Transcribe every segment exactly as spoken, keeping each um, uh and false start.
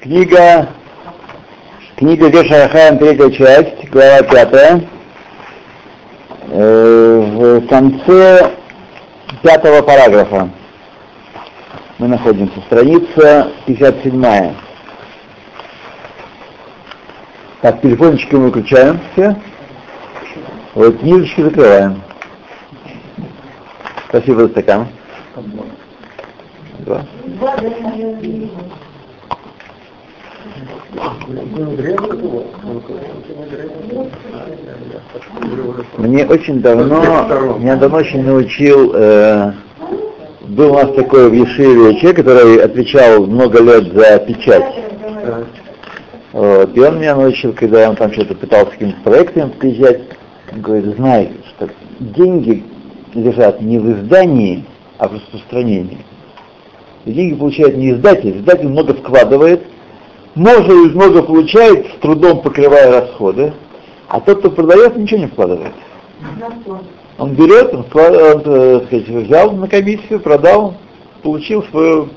Книга, книга Геша Рахаэн, третья часть, глава пятая. В конце пятого параграфа мы находимся, страница пятьдесят седьмая. Так, телефончики мы выключаем все, вот книжечки закрываем. Спасибо за стакан. Два. Мне очень давно, меня давно очень научил, э, был у нас такой в Ешиве человек, который отвечал много лет за печать. Вот, и он меня научил, когда я там что-то пытался каким-то проектом приезжать, он говорит, знай, что деньги лежат не в издании, а в распространении. И деньги получает не издатель, издатель много вкладывает, много из много получает, с трудом покрывая расходы, а тот, кто продает, ничего не вкладывает. Он берет, он, он так сказать, взял на комиссию, продал, получил свою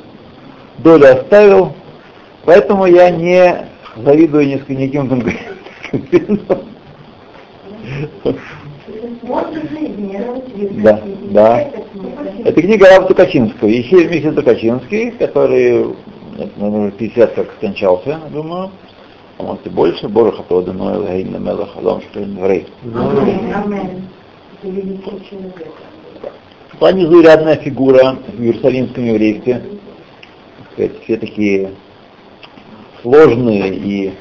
долю, оставил. Поэтому я не завидую никаким конкурентам. Да, да. Это книга Лава Тукачинского. Еще мистер Тукачинский, который... Номер пятьдесят как скончался, думаю. А может и больше. Борох от воды Ноэл Гейн Намела Халам Штрин Врей. В плане заурядная фигура в иерусалимском еврействе. Все такие сложные и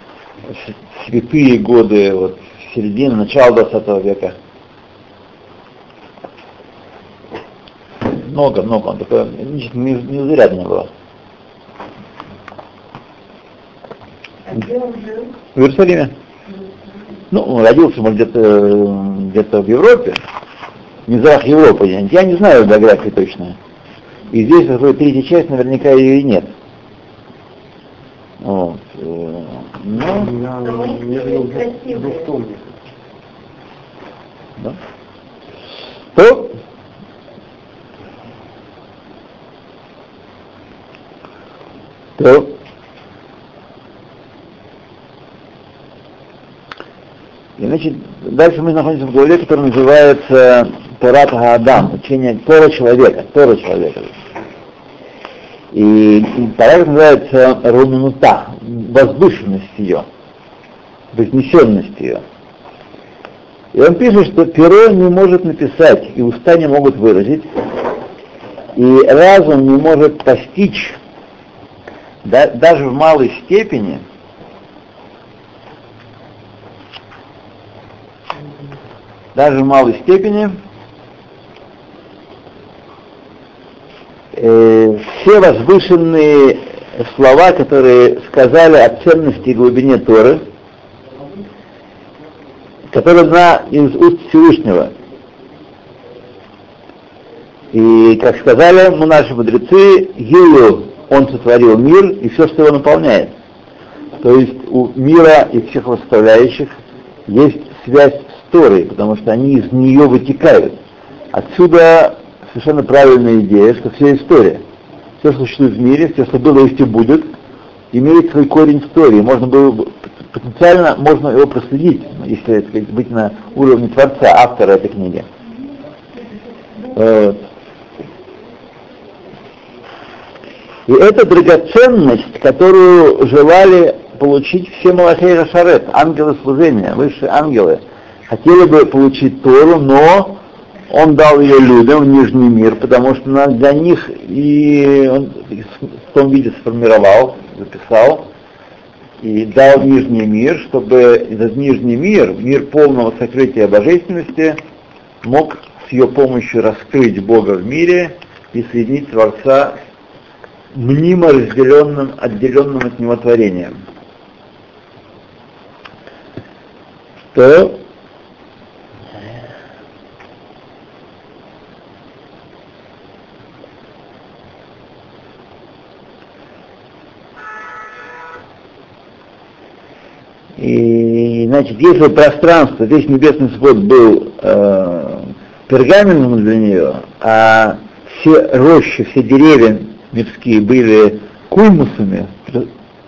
святые годы, вот, середины, начала двадцатого века. Много, много. Он такой незаурядная была. В Иерусалиме. Ну, он родился, может, где-то, где-то в Европе, в низах Европы. Я не знаю биографии точно. И здесь какой-то третья часть, наверняка ее и нет. Вот. Но... Да. То... То... И, значит, дальше мы находимся в главе, которая называется Торат Гаадам, учение Тора Человека, Тора Человека. И, и параграф называется Руминута, возвышенность ее, вознесенность ее. И он пишет, что перо не может написать, и уста не могут выразить, и разум не может постичь, да, даже в малой степени, даже в малой степени, э, все возвышенные слова, которые сказали о ценности и глубине Торы, которая дана из уст Всевышнего. И, как сказали мы, наши мудрецы, ею он сотворил мир и все, что его наполняет. То есть у мира и всех составляющих есть связь Торы, потому что они из нее вытекают. Отсюда совершенно правильная идея, что вся история, все, что существует в мире, все, что было и все будет, имеет свой корень в Торе. Можно было, потенциально можно его проследить, если, так сказать, быть на уровне творца, автора этой книги. Вот. И это драгоценность, которую желали получить все Малахейра Шарет, ангелы служения, высшие ангелы. Хотели бы получить Тору, но он дал ее людям в Нижний мир, потому что для них и он в том виде сформировал, записал, и дал в Нижний мир, чтобы этот Нижний мир, мир полного сокрытия божественности, мог с ее помощью раскрыть Бога в мире и соединить Творца с мнимо разделенным, отделенным от Него творением. То... И, значит, если пространство, здесь небесный свод был э, пергаменом для нее, а все рощи, все деревья мирские были кульмусами,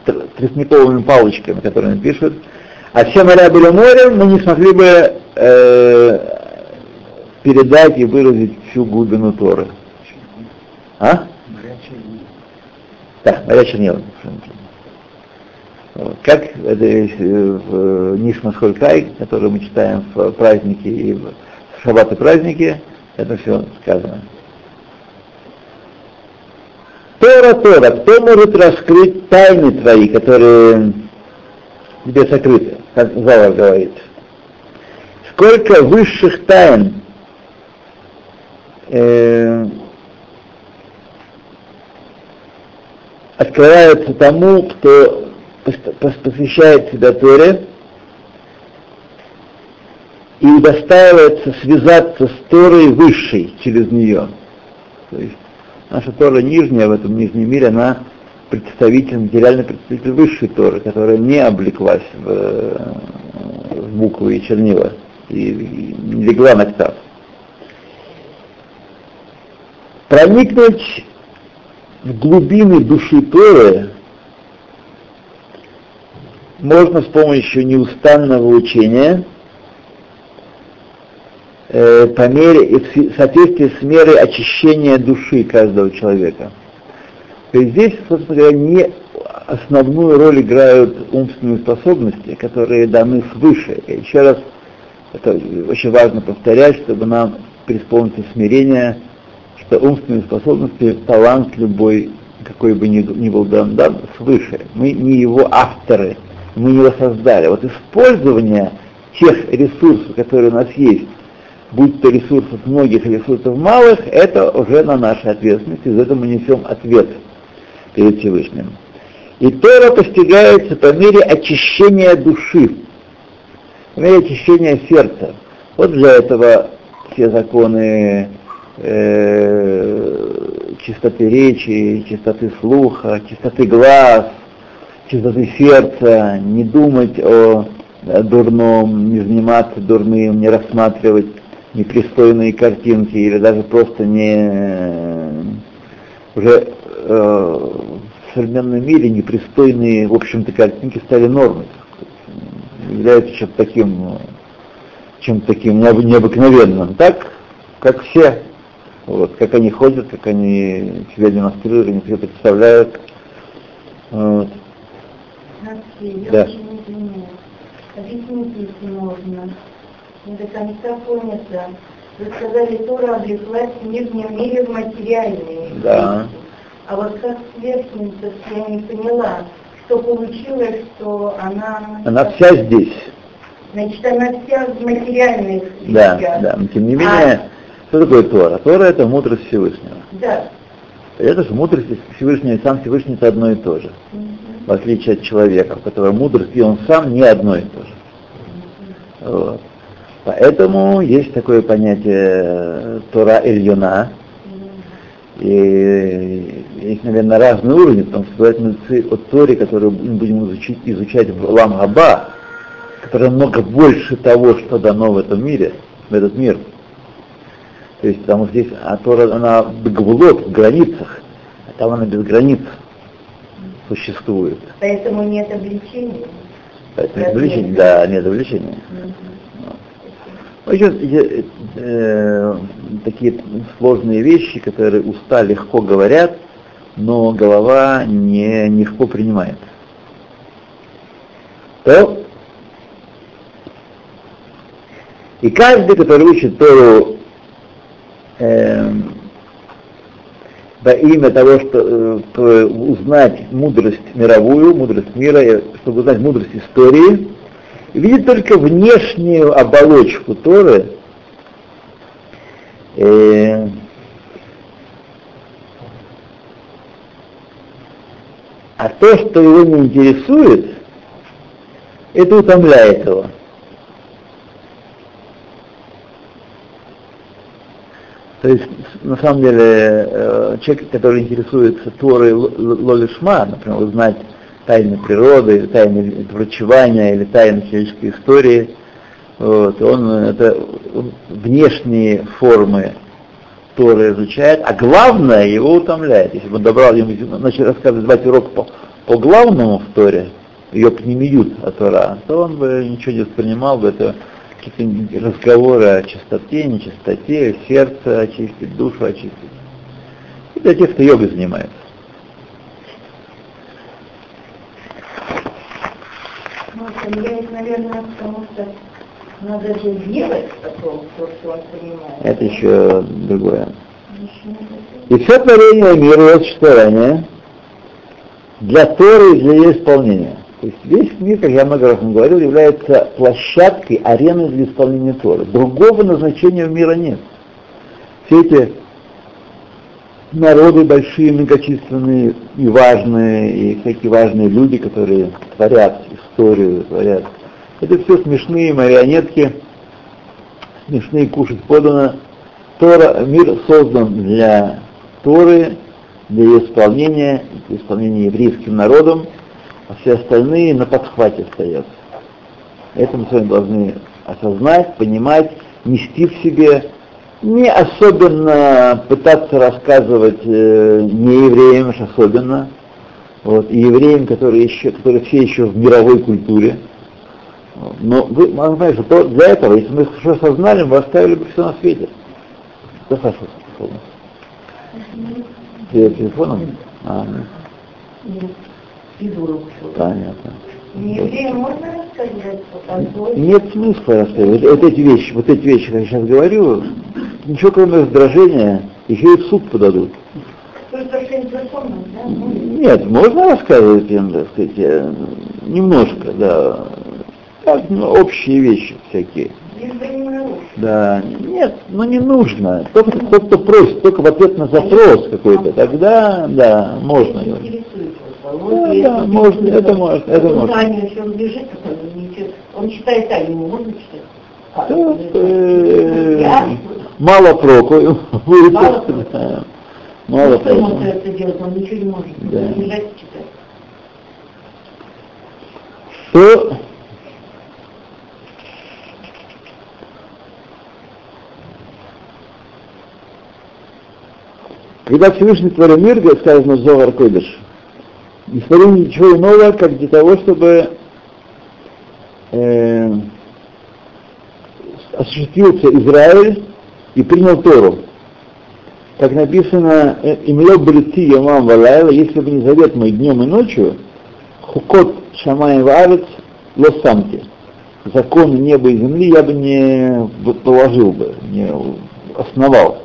тростниковыми палочками, которыми пишут. А все моря были морем, мы не смогли бы э, передать и выразить всю глубину Торы. А? Моря чернила. Да, моря чернила. Вот. Как это в Нишма Сколькой, который мы читаем в праздники и в шаббаты праздники, это все сказано. Тора, Тора, кто может раскрыть тайны твои, которые тебе сокрыты, как Завар говорит. Сколько высших тайн э, открывается тому, кто посвящает себя Торе и удостаивается связаться с Торой высшей через нее. То есть наша Тора нижняя в этом нижнем мире, она представитель, материальный представитель высшей Торы, которая не облеклась в, в буквы и чернила, и не легла на октав. Проникнуть в глубины души Торы можно с помощью неустанного учения э, по мере и в соответствии с мерой очищения души каждого человека. То есть здесь, собственно говоря, не основную роль играют умственные способности, которые даны свыше. И еще раз, это очень важно повторять, чтобы нам преисполниться смирение, что умственные способности — талант любой, какой бы ни, ни был дан, дан свыше. Мы не его авторы. Мы его создали. Вот использование тех ресурсов, которые у нас есть, будь то ресурсов многих или ресурсов малых, это уже на нашей ответственности, и за это мы несем ответ перед Всевышним. И Тора постигается по мере очищения души, по мере очищения сердца. Вот для этого все законы э, чистоты речи, чистоты слуха, чистоты глаз, чистоты сердца, не думать о дурном, не заниматься дурным, не рассматривать непристойные картинки или даже просто не уже э, в современном мире непристойные, в общем-то, картинки стали нормой, являются чем-то таким, чем-то таким необыкновенным, так как все, вот, как они ходят, как они себя демонстрируют, они себя представляют. Вот. Да. Объясните, если можно. Не до конца понятно. Вы сказали, Тора облеклась в нижнем мире в материальные. Да. А вот как сверхница, я не поняла, что получилось, что она... Она вся здесь. Значит, она вся в материальных вещах. Да, да. Но тем не менее, а... что такое Тора? Тора — это мудрость Всевышнего. Да. Это же мудрость Всевышнего, и сам Всевышний — это одно и то же. В отличие от человека, у которого мудрость, и он сам не одно и то же. Вот. Поэтому есть такое понятие Тора Эльюна, и есть, наверное, разные уровни, потому что бывают мудрецы от Торе, которую мы будем изучить, изучать в ламгаба, которая много больше того, что дано в этом мире, в этот мир. То есть, потому что здесь а Тора, она гвулот, в границах, а там она без границ существует. Поэтому нет обличения. Поэтому нет обличения, да, нет обличения. Угу. Сейчас э, э, такие сложные вещи, которые уста легко говорят, но голова не легко принимает. То. И каждый, который учит Тору э, во имя того, чтобы э, узнать мудрость мировую, мудрость мира, чтобы узнать мудрость истории, видит только внешнюю оболочку Торы, э, а то, что его не интересует, это утомляет его. То есть, на самом деле, человек, который интересуется Торой лолишма, например, узнать тайны природы, или тайны врачевания, или тайны человеческой истории, вот, он это внешние формы Торы изучает, а главное его утомляет. Если бы он добрал, ему начал рассказывать, давать урок по, по главному в Торе, ее пнемиют от Тора, то он бы ничего не воспринимал бы, это какие-то разговоры о чистоте, нечистоте, сердце очистить, душу очистить. И для тех, кто йогой занимается. Влияет, наверное, потому что надо же делать потом то, что он понимает. Это еще другое. И все творение мира и существование для Торы и для ее исполнения. То есть весь мир, как я много раз говорил, является площадкой, ареной для исполнения Торы. Другого назначения у мира нет. Все эти народы большие, многочисленные и важные, и всякие важные люди, которые творят историю, творят. Это все смешные марионетки, смешные кушать подано. Тора, мир создан для Торы, для ее исполнения, для исполнения еврейским народом, а все остальные на подхвате стоят. Это мы с вами должны осознать, понимать, нести в себе, не особенно пытаться рассказывать э, не евреям, уж особенно, вот, и евреям, которые, еще, которые все еще в мировой культуре. Но вы знаете, что для этого, если мы хорошо осознали, мы оставили бы все на свете. Да, хорошо, телефоном. Ты телефоном? А, нет. Из урок. Понятно. Евреям можно рассказать? Показать? Нет смысла рассказывать. Вот эти вещи, вот эти вещи, как я сейчас говорю, ничего кроме раздражения, еще и в суд подадут. Законом, да? Нет, можно рассказывать им, так сказать, немножко, да. Так, ну, общие вещи всякие. Да, нет, ну не нужно. Только тот, кто просит, только в ответ на запрос какой-то, тогда, да, можно. Да, да, можно, это можно, это можно. Он читает Таню, ему можно читать? Мало проку. Мало проку. Он ничего не может, не лежать и читать. Когда Всевышний творил мир, сказано в Зовар Кудеш, не творил ничего иного, как для того, чтобы э, осуществился Израиль и принял Тору. Как написано, «Имлё брити ямам валайла», если бы не завет мой днем и ночью, «Хукот шамай ваарец лосамки», законы неба и земли я бы не положил бы, не основал.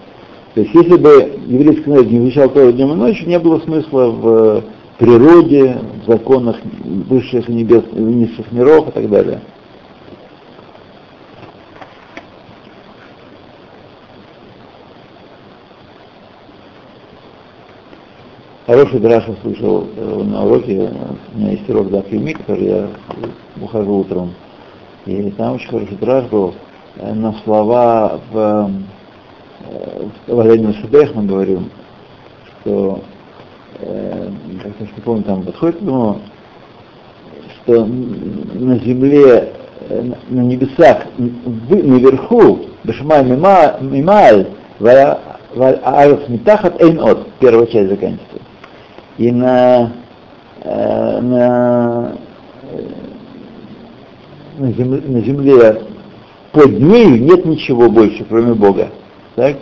То есть, если бы еврейский народ не изучал Тору днем и ночью, не было смысла в природе, в законах высших и небес, низших миров и так далее. Хороший драша слышал на уроке, у меня есть урок «Дав Йоми», который я ухожу утром, и там очень хороший драш был на слова в... В Валене-Вседеях мы говорим, что, э, как я не помню, там подходит к нему, что на земле, на небесах, наверху, башмаль мима мимааль, варах митахат эйн от, первая часть заканчивается. И на, э, на, на, земле, на земле под нею нет ничего больше, кроме Бога. Так?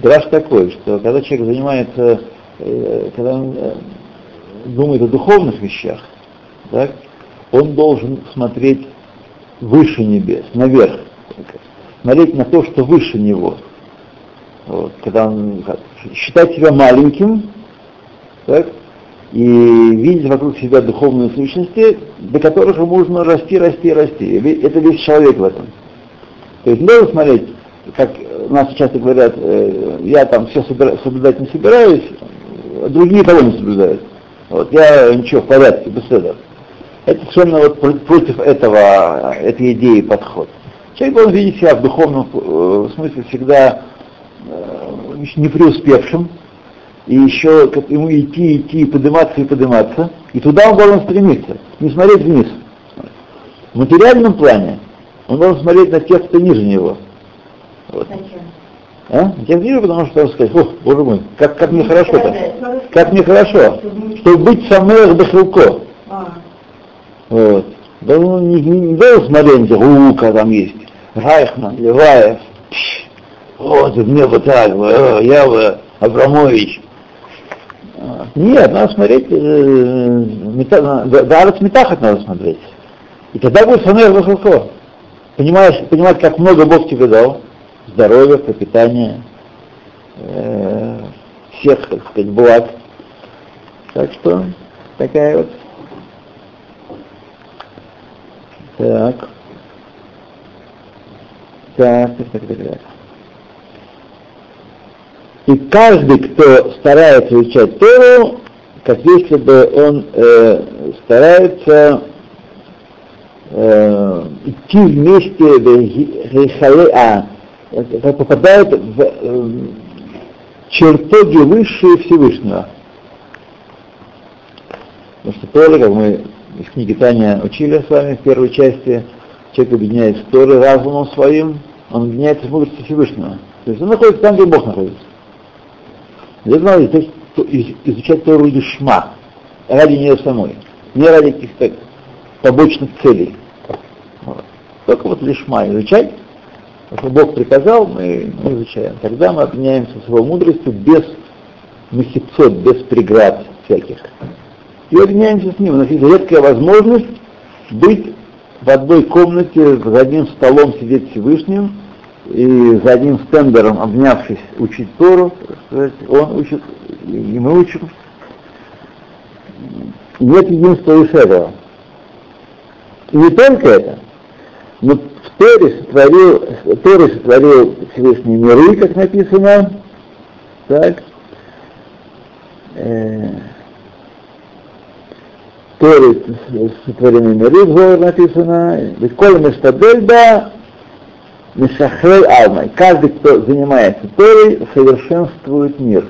Драж такой, что когда человек занимается, э, когда он э, думает о духовных вещах, так, он должен смотреть выше небес, наверх, смотреть на то, что выше него. Вот, когда он как, считать себя маленьким, так, и видеть вокруг себя духовные сущности, до которых можно расти, расти, расти. Это весь человек в этом. То есть надо смотреть, как нас часто говорят, я там все соблюдать не собираюсь, а другие того не соблюдают. Вот, я ничего, в порядке, беседа. Это совершенно вот против этого, этой идеи подход. Человек должен видеть себя в духовном в смысле всегда не преуспевшим, и еще как ему идти, идти, подниматься и подниматься, и туда он должен стремиться, не смотреть вниз. В материальном плане он должен смотреть на тех, кто ниже него. Вот. А? Я вижу, потому что, сказать, ох, боже мой, как, как нехорошо-то. Как нехорошо, чтобы быть самых бахруко. Вот. Да он не, не, не дал смотреть, рука там есть, Райхман, Леваев, пш, вот мне бы так, о, я бы Абрамович. Нет, надо смотреть, э, мета, на, да, Торат Митахат надо смотреть. И тогда будет самых бахруко. Понимаешь, понимать, как много Бог тебе дал. Здоровье, пропитание, э, всех, так сказать, благ. Так что, такая вот. Так. Так, так, так, так, так. И каждый, кто старается изучать Тору, как если бы он э, старается э, идти вместе в а, попадает в э, чертоги высшие Всевышнего. Потому что Тора, как мы из книги Таня учили с вами в первой части, человек объединяется с Торой разумом своим, он объединяется с мудростью Всевышнего. То есть он находится там, где Бог находится. Здесь надо изучать Тору Лишма, ради нее самой, не ради каких-то побочных целей. Вот. Только вот Лишма изучать. Что Бог приказал, мы, мы изучаем. Тогда мы обменяемся с его мудростью без махицот, без преград всяких. И обменяемся с ним. У нас есть редкая возможность быть в одной комнате, за одним столом сидеть Всевышним и за одним стендером, обнявшись, учить Тору. Он учит, и мы учим. Нет единства лишь этого. И не только это, но Торе сотворил, Торе сотворил Всевышние миры, как написано. Так. Э, Торе сотворены миры, в ЗОВРе написано. Коль мештабельда мешахрей алмай. Каждый, кто занимается Торой, совершенствует мир.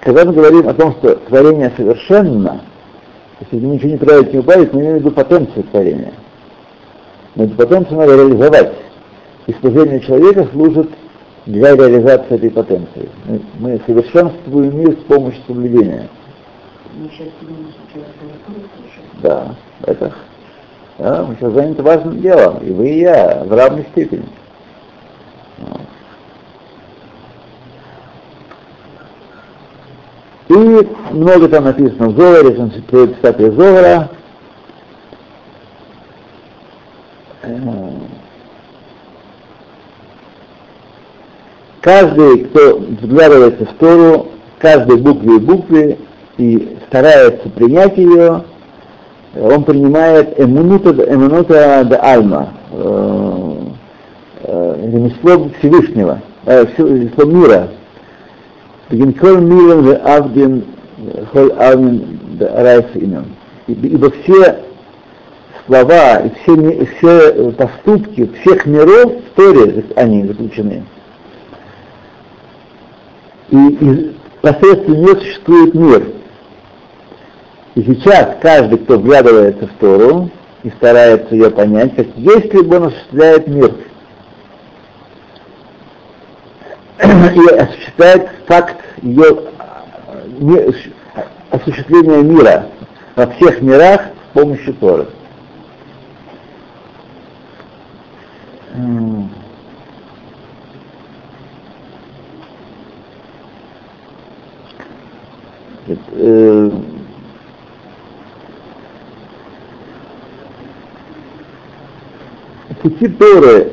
Когда мы говорим о том, что творение совершенно, если ничего не прибавить, не убавить, мы имеем в виду потенцию творения. Но эту потенцию надо реализовать. И служение человека служит для реализации этой потенции. Мы, мы совершенствуем мир с помощью соблюдения. Мы сейчас да, это. Да, мы сейчас заняты важным делом. И вы, и я, в равной степени. И много там написано в ЗОВРе, там четыре статьи ЗОВРа. Каждый, кто вглядывается в Тору, каждой букве и букве, и старается принять ее, он принимает Эмминута д'Альма, ремесло Всевышнего, ремесло мира. Ибо все слова и все, все поступки всех миров в Торе они заключены. И, и посредством нее существует мир. И сейчас каждый, кто вглядывается в Тору и старается ее понять, как если бы он осуществляет мир. И осуществляет факт ее не, осуществления мира во всех мирах с помощью Торы. Пути Торы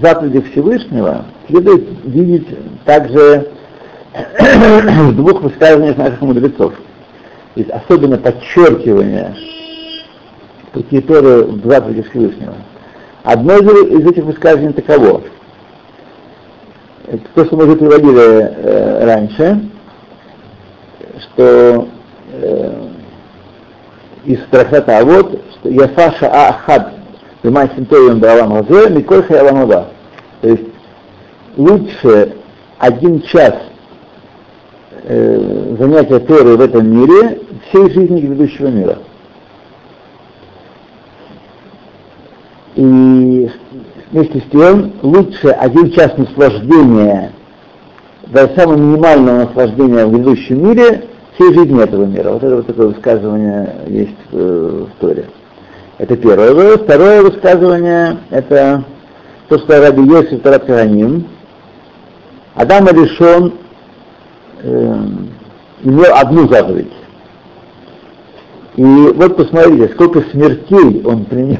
заповеди Всевышнего следует видеть также в двух высказываниях наших мудрецов. То есть особенно подчеркивание пути Торы в заповеди Всевышнего. Одно из этих высказываний таково. Это то, что мы уже приводили э, раньше, что э, из трактата Авот, что Яфаша Ахад Вимай Синториум Бралам Газе, Миколь Хайаламада. То есть лучше один час э, занятия Торой в этом мире всей жизни грядущего мира. И Вместе с тем, лучше один час наслаждения, даже самого минимального наслаждения в грядущем мире, всей жизни этого мира. Вот это вот такое высказывание есть в Торе. Это первое. Второе высказывание — это то, что раби Йосиф Торат Харанин. Адама решен э, имел одну заповедь. И вот посмотрите, сколько смертей он принес.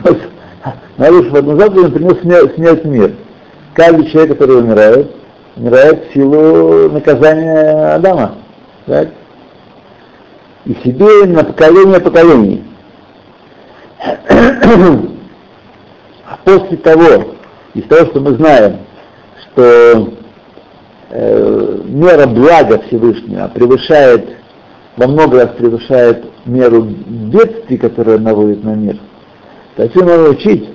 Нарушив одну заповедь, он принес смерть, смерть в мир. Каждый человек, который умирает, умирает в силу наказания Адама. Так? И себе на поколение поколений. После того, из того, что мы знаем, что э, мера блага Всевышнего превышает, во много раз превышает меру бедствий, которые наводит на мир, то отсюда надо учить,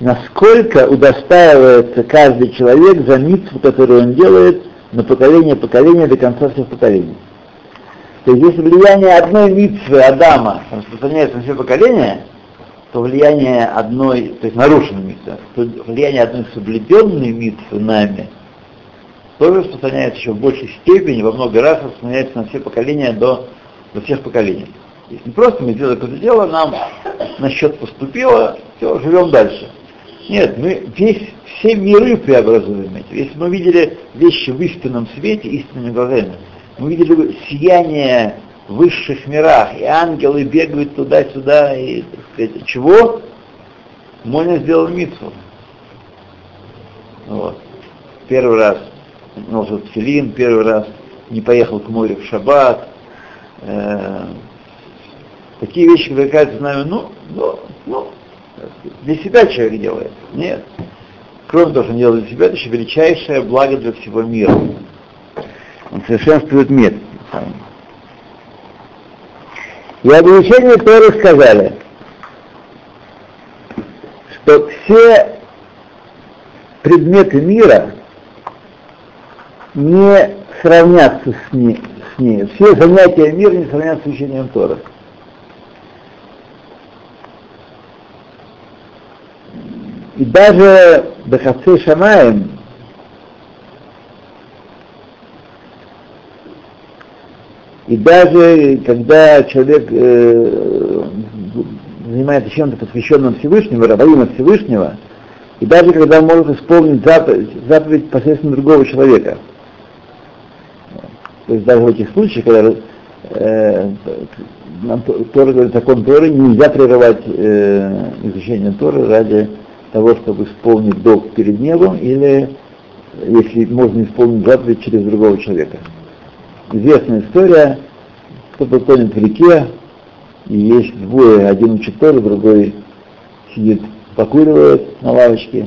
насколько удостаивается каждый человек за митцву, которую он делает, на поколение поколения до конца всех поколений. То есть если влияние одной митцвы Адама распространяется на все поколения, то влияние одной, то есть нарушенной митцвы, то влияние одной соблюденной митцвы нами тоже распространяется еще в большей степени, во много раз распространяется на все поколения до, до всех поколений. Если не просто мы делаем какое-то дело, нам на счет поступило, все, живем дальше. Нет, мы весь, все миры преобразуем эти. Если мы видели вещи в истинном свете, истинными глазами, мы видели сияние в высших мирах, и ангелы бегают туда-сюда, и, так сказать, чего? Моня сделал митцву. Вот. Первый раз ну, вот Пселин, первый раз не поехал к морю в шаббат. Э- Такие вещи, которые кажутся нами, ну, ну, ну, для себя человек делает. Нет. Кроме того, что он делает для себя, это еще величайшее благо для всего мира. Он совершенствует мир. И объяснение Торы сказали, что все предметы мира не сравнятся с ней. С ней. Все занятия мира не сравнятся с учением Торы. И даже Бехацей Шамаем и даже когда человек э, занимается чем-то посвященным Всевышнему, рабовым от Всевышнего, и даже когда он может исполнить заповедь, заповедь посредством другого человека. То есть даже в этих случаях, когда э, Тора говорит, закон Торы, нельзя прерывать э, изучение Торы ради того, чтобы исполнить долг перед небом, или, если можно, исполнить заповедь через другого человека. Известная история, кто-то тонет в реке, и есть двое, один учит Тору, другой сидит, покуривает на лавочке.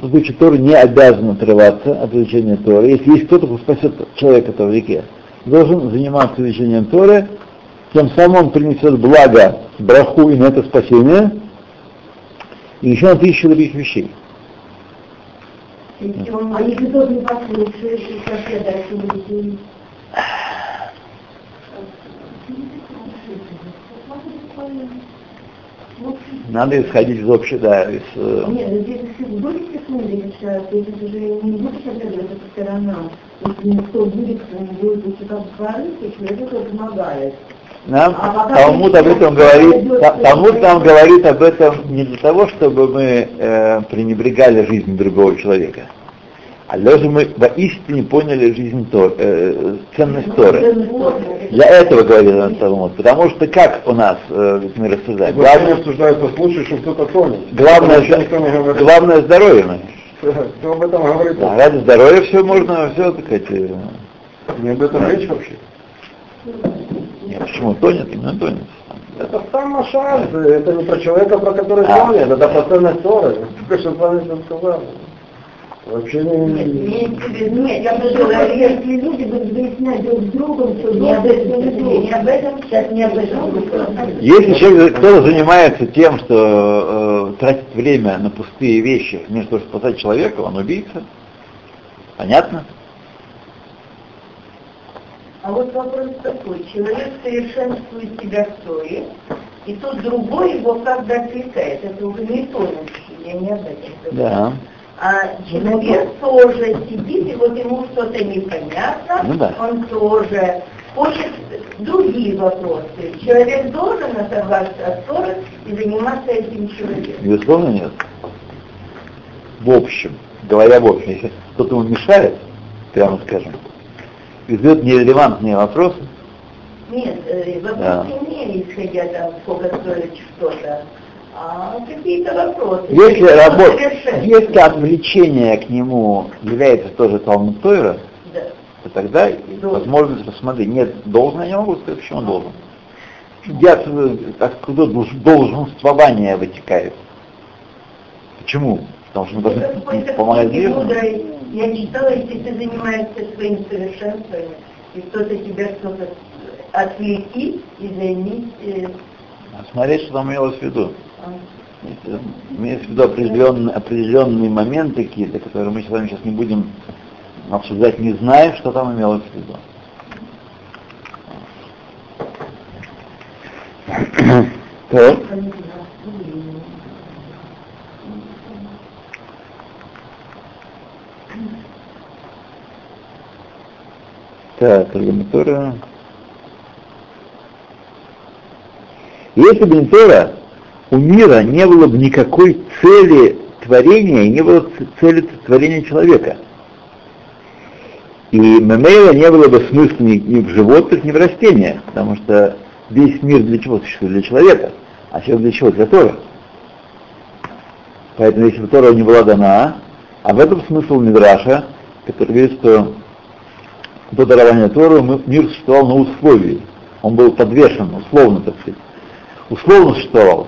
Тут учит Тору не обязан отрываться от изучения Торы. Если есть кто-то, кто спасет человека-то в реке, должен заниматься изучением Торы, тем самым он принесет благо, браху и на это спасение, и еще на тысячу других вещей. А если тот не послушает, и сосед дальше будет? Надо исходить из общего, да. Из, нет, ну здесь если будет технология сейчас, то здесь уже не будет оглядываться по сторонам. Если никто будет, то он будет учитывать творить, и человек это помогает. Да? А Талмуд об этом говорит, Талмуд нам говорит об этом не для того, чтобы мы э, пренебрегали жизнью другого человека, а для того, чтобы мы воистине поняли жизнь Торы, э, ценность Торы. Для этого говорит нам Талмуд, потому что как у нас э, мы рассуждаем? Главное, обсуждают по случаю, что кто-то тонет. Главное, зда- главное здоровье. Кто об этом говорит? Да, ради здоровья все можно, все так сказать. Не об этом речь вообще. Нет, почему тонет, именно тонет? Это сам Машар, это не про человека, про который тонет, а. это про ценность Торы. Только что про это сказал. Вообще не... Нет, я бы желаю, если люди будут выяснять друг с другом, то не об этом, не об этом, сейчас не об этом. Если человек, кто занимается тем, что э, тратит время на пустые вещи, вместо того, чтобы спасать человека, он убийца. Понятно? А вот вопрос такой, человек совершенствует себя в Торе, и тот другой его как бы отвлекает, это уже не тонущий, я не да. А человек тоже сидит, и вот ему что-то непонятно, ну, да. Он тоже хочет другие вопросы. Человек должен оторваться от Торы и заниматься этим человеком. Безусловно, нет. В общем, говоря в общем, если кто-то ему мешает, прямо скажем, и задает нерелевантные вопросы. Нет, вопросы да. не исходя там, сколько стоит что-то. А какие-то вопросы. Если, работ... Если отвлечение к нему является тоже Талмуд Тойра, да. то тогда должен. Возможность посмотреть. Нет, должен, я не могу сказать, почему а. должен. Я откуда долженствование вытекает. Почему? Потому что мы должны помогать ближнему. Я читала, если ты занимаешься своим совершенством, и кто-то тебя что-то отвлеки и займись. Э... Смотреть, что там имелось в виду. Имеется в виду определенные, определенные моменты какие-то, которые мы с вами сейчас не будем обсуждать, не зная, что там имелось в виду. Так. Так, Бенитора. Если Бенитора у мира не было бы никакой цели творения, и не было цели творения человека. И мемейла не было бы смысла ни, ни в животных, ни в растениях, потому что весь мир для чего существует? Для человека. А человек для чего? Для Тора. Поэтому если бы Тора не была дана, а в этом смысл Мидраша, который говорит, что до дарования Торы мир существовал на условии. Он был подвешен, условно, так сказать. Условно существовал.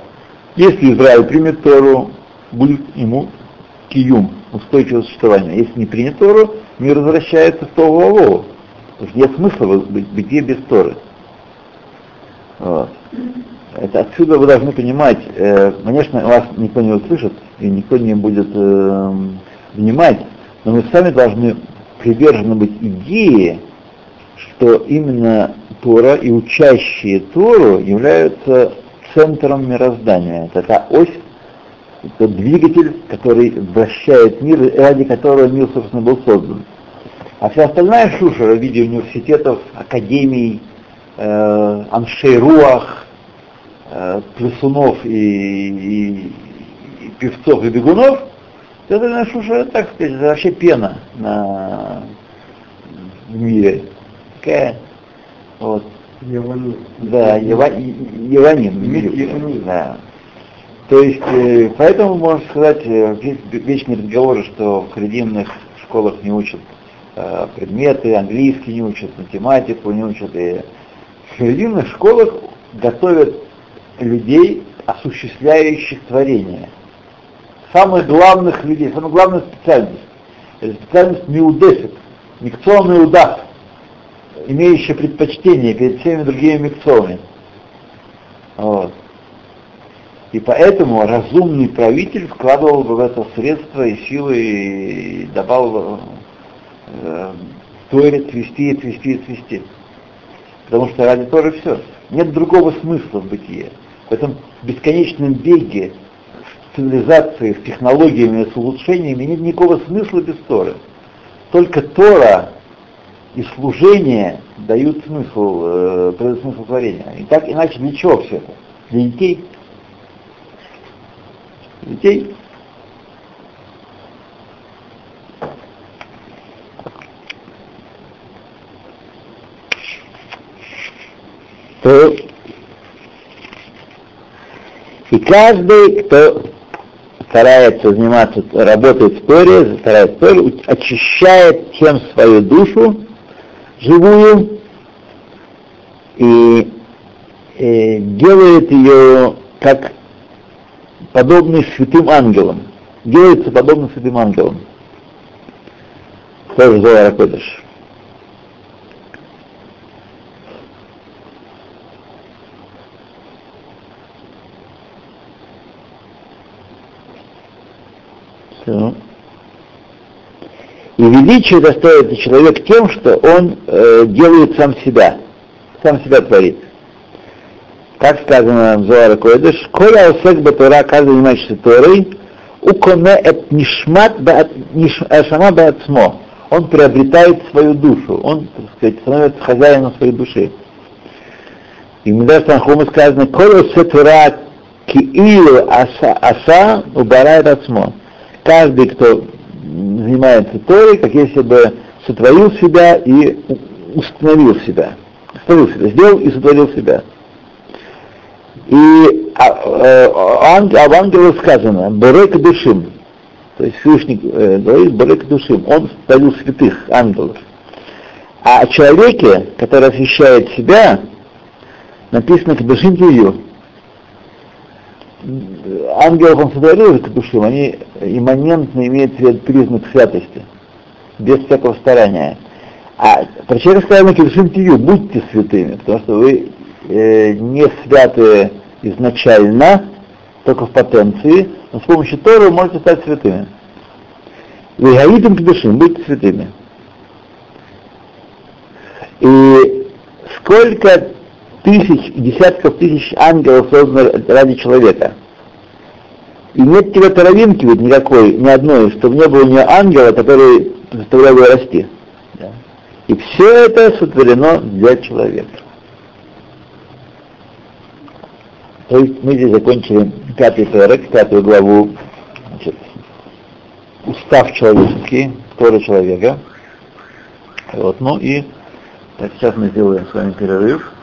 Если Израиль примет Тору, будет ему киюм, устойчивое существование. Если не принят Тору, мир возвращается в Товуалову. Потому что нет смысла быть, быть без Торы. Вот. Это отсюда вы должны понимать, э, конечно, вас никто не услышит и никто не будет э, внимать, но мы сами должны привержены быть идее, что именно Тора и учащие Тору являются центром мироздания. Это та ось, это двигатель, который вращает мир, ради которого мир, собственно, был создан. А вся остальная шушера в виде университетов, академий, э, аншейруах, э, плесунов и, и, и певцов и бегунов, это наша уже, так сказать, это вообще пена на... в мире. Такая вот. Яванин. Да, Ява... Яванин в мире. Яванин. Да. То есть, поэтому можно сказать, здесь вечные разговоры, что в харедимных школах не учат предметы, английский не учат, математику не учат. И в харедимных школах готовят людей, осуществляющих творение. Самых главных людей, самая главная специальность. Это специальность миудесит, кцион иудасит, имеющая предпочтение перед всеми другими микционами. Вот. И поэтому разумный правитель вкладывал в это средства и силы, и давал э, Торе цвести, цвести, цвести. Потому что ради Торы все. Нет другого смысла в бытие. В этом бесконечном беге с цивилизацией, с технологиями, с улучшениями нет никакого смысла без Торы. Только Тора и служение дают смысл, э, дают смысл творения. И так иначе для чего все это? Для детей. Для детей. То... И каждый, кто старается заниматься, работает в Торе, старается в Торе, очищает тем свою душу живую и, и делает ее как подобный святым ангелам. Делается подобным святым ангелам. Тоже Зоаре Коэддэш. И величие доставит человек тем, что он э, делает сам себя, сам себя творит. Как сказано в Зоаре Коэддэш, «Коро асэк ба Тора», каждый занимающийся Торой, уконе эт нишмат баат нишама баатмо. Он приобретает свою душу, он, так сказать, становится хозяином своей души. И в Мидраш Танхума сказано: «Коро аса убарает ацмо». Каждый, кто занимается Торой, как если бы сотворил себя и установил себя, сотворил себя, сделал и сотворил себя. И об ангеле сказано: «Брэк и душим». То есть Всевышний э, говорит «брэк и душим», он сотворил святых ангелов. А о человеке, который освящает себя, написано «кадушим тию». Ангелов он сотворил кадушим, они имманентно имеют признак святости, без всякого старания. А про человека сказано «кадушим тию», будьте святыми, потому что вы э, не святы изначально, только в потенции, но с помощью Торы вы можете стать святыми. «Вегаитим кадушим», будьте святыми. И сколько тысяч, десятков тысяч ангелов создано ради человека. И нет тебе таровинки ведь никакой, ни одной, чтобы не было ни ангела, который заставлял его расти. Да. И все это сотворено для человека. То есть мы здесь закончили пятый торек, пятую главу, значит, устав человеческий, Тора человека. Вот, ну и так сейчас мы сделаем с вами перерыв.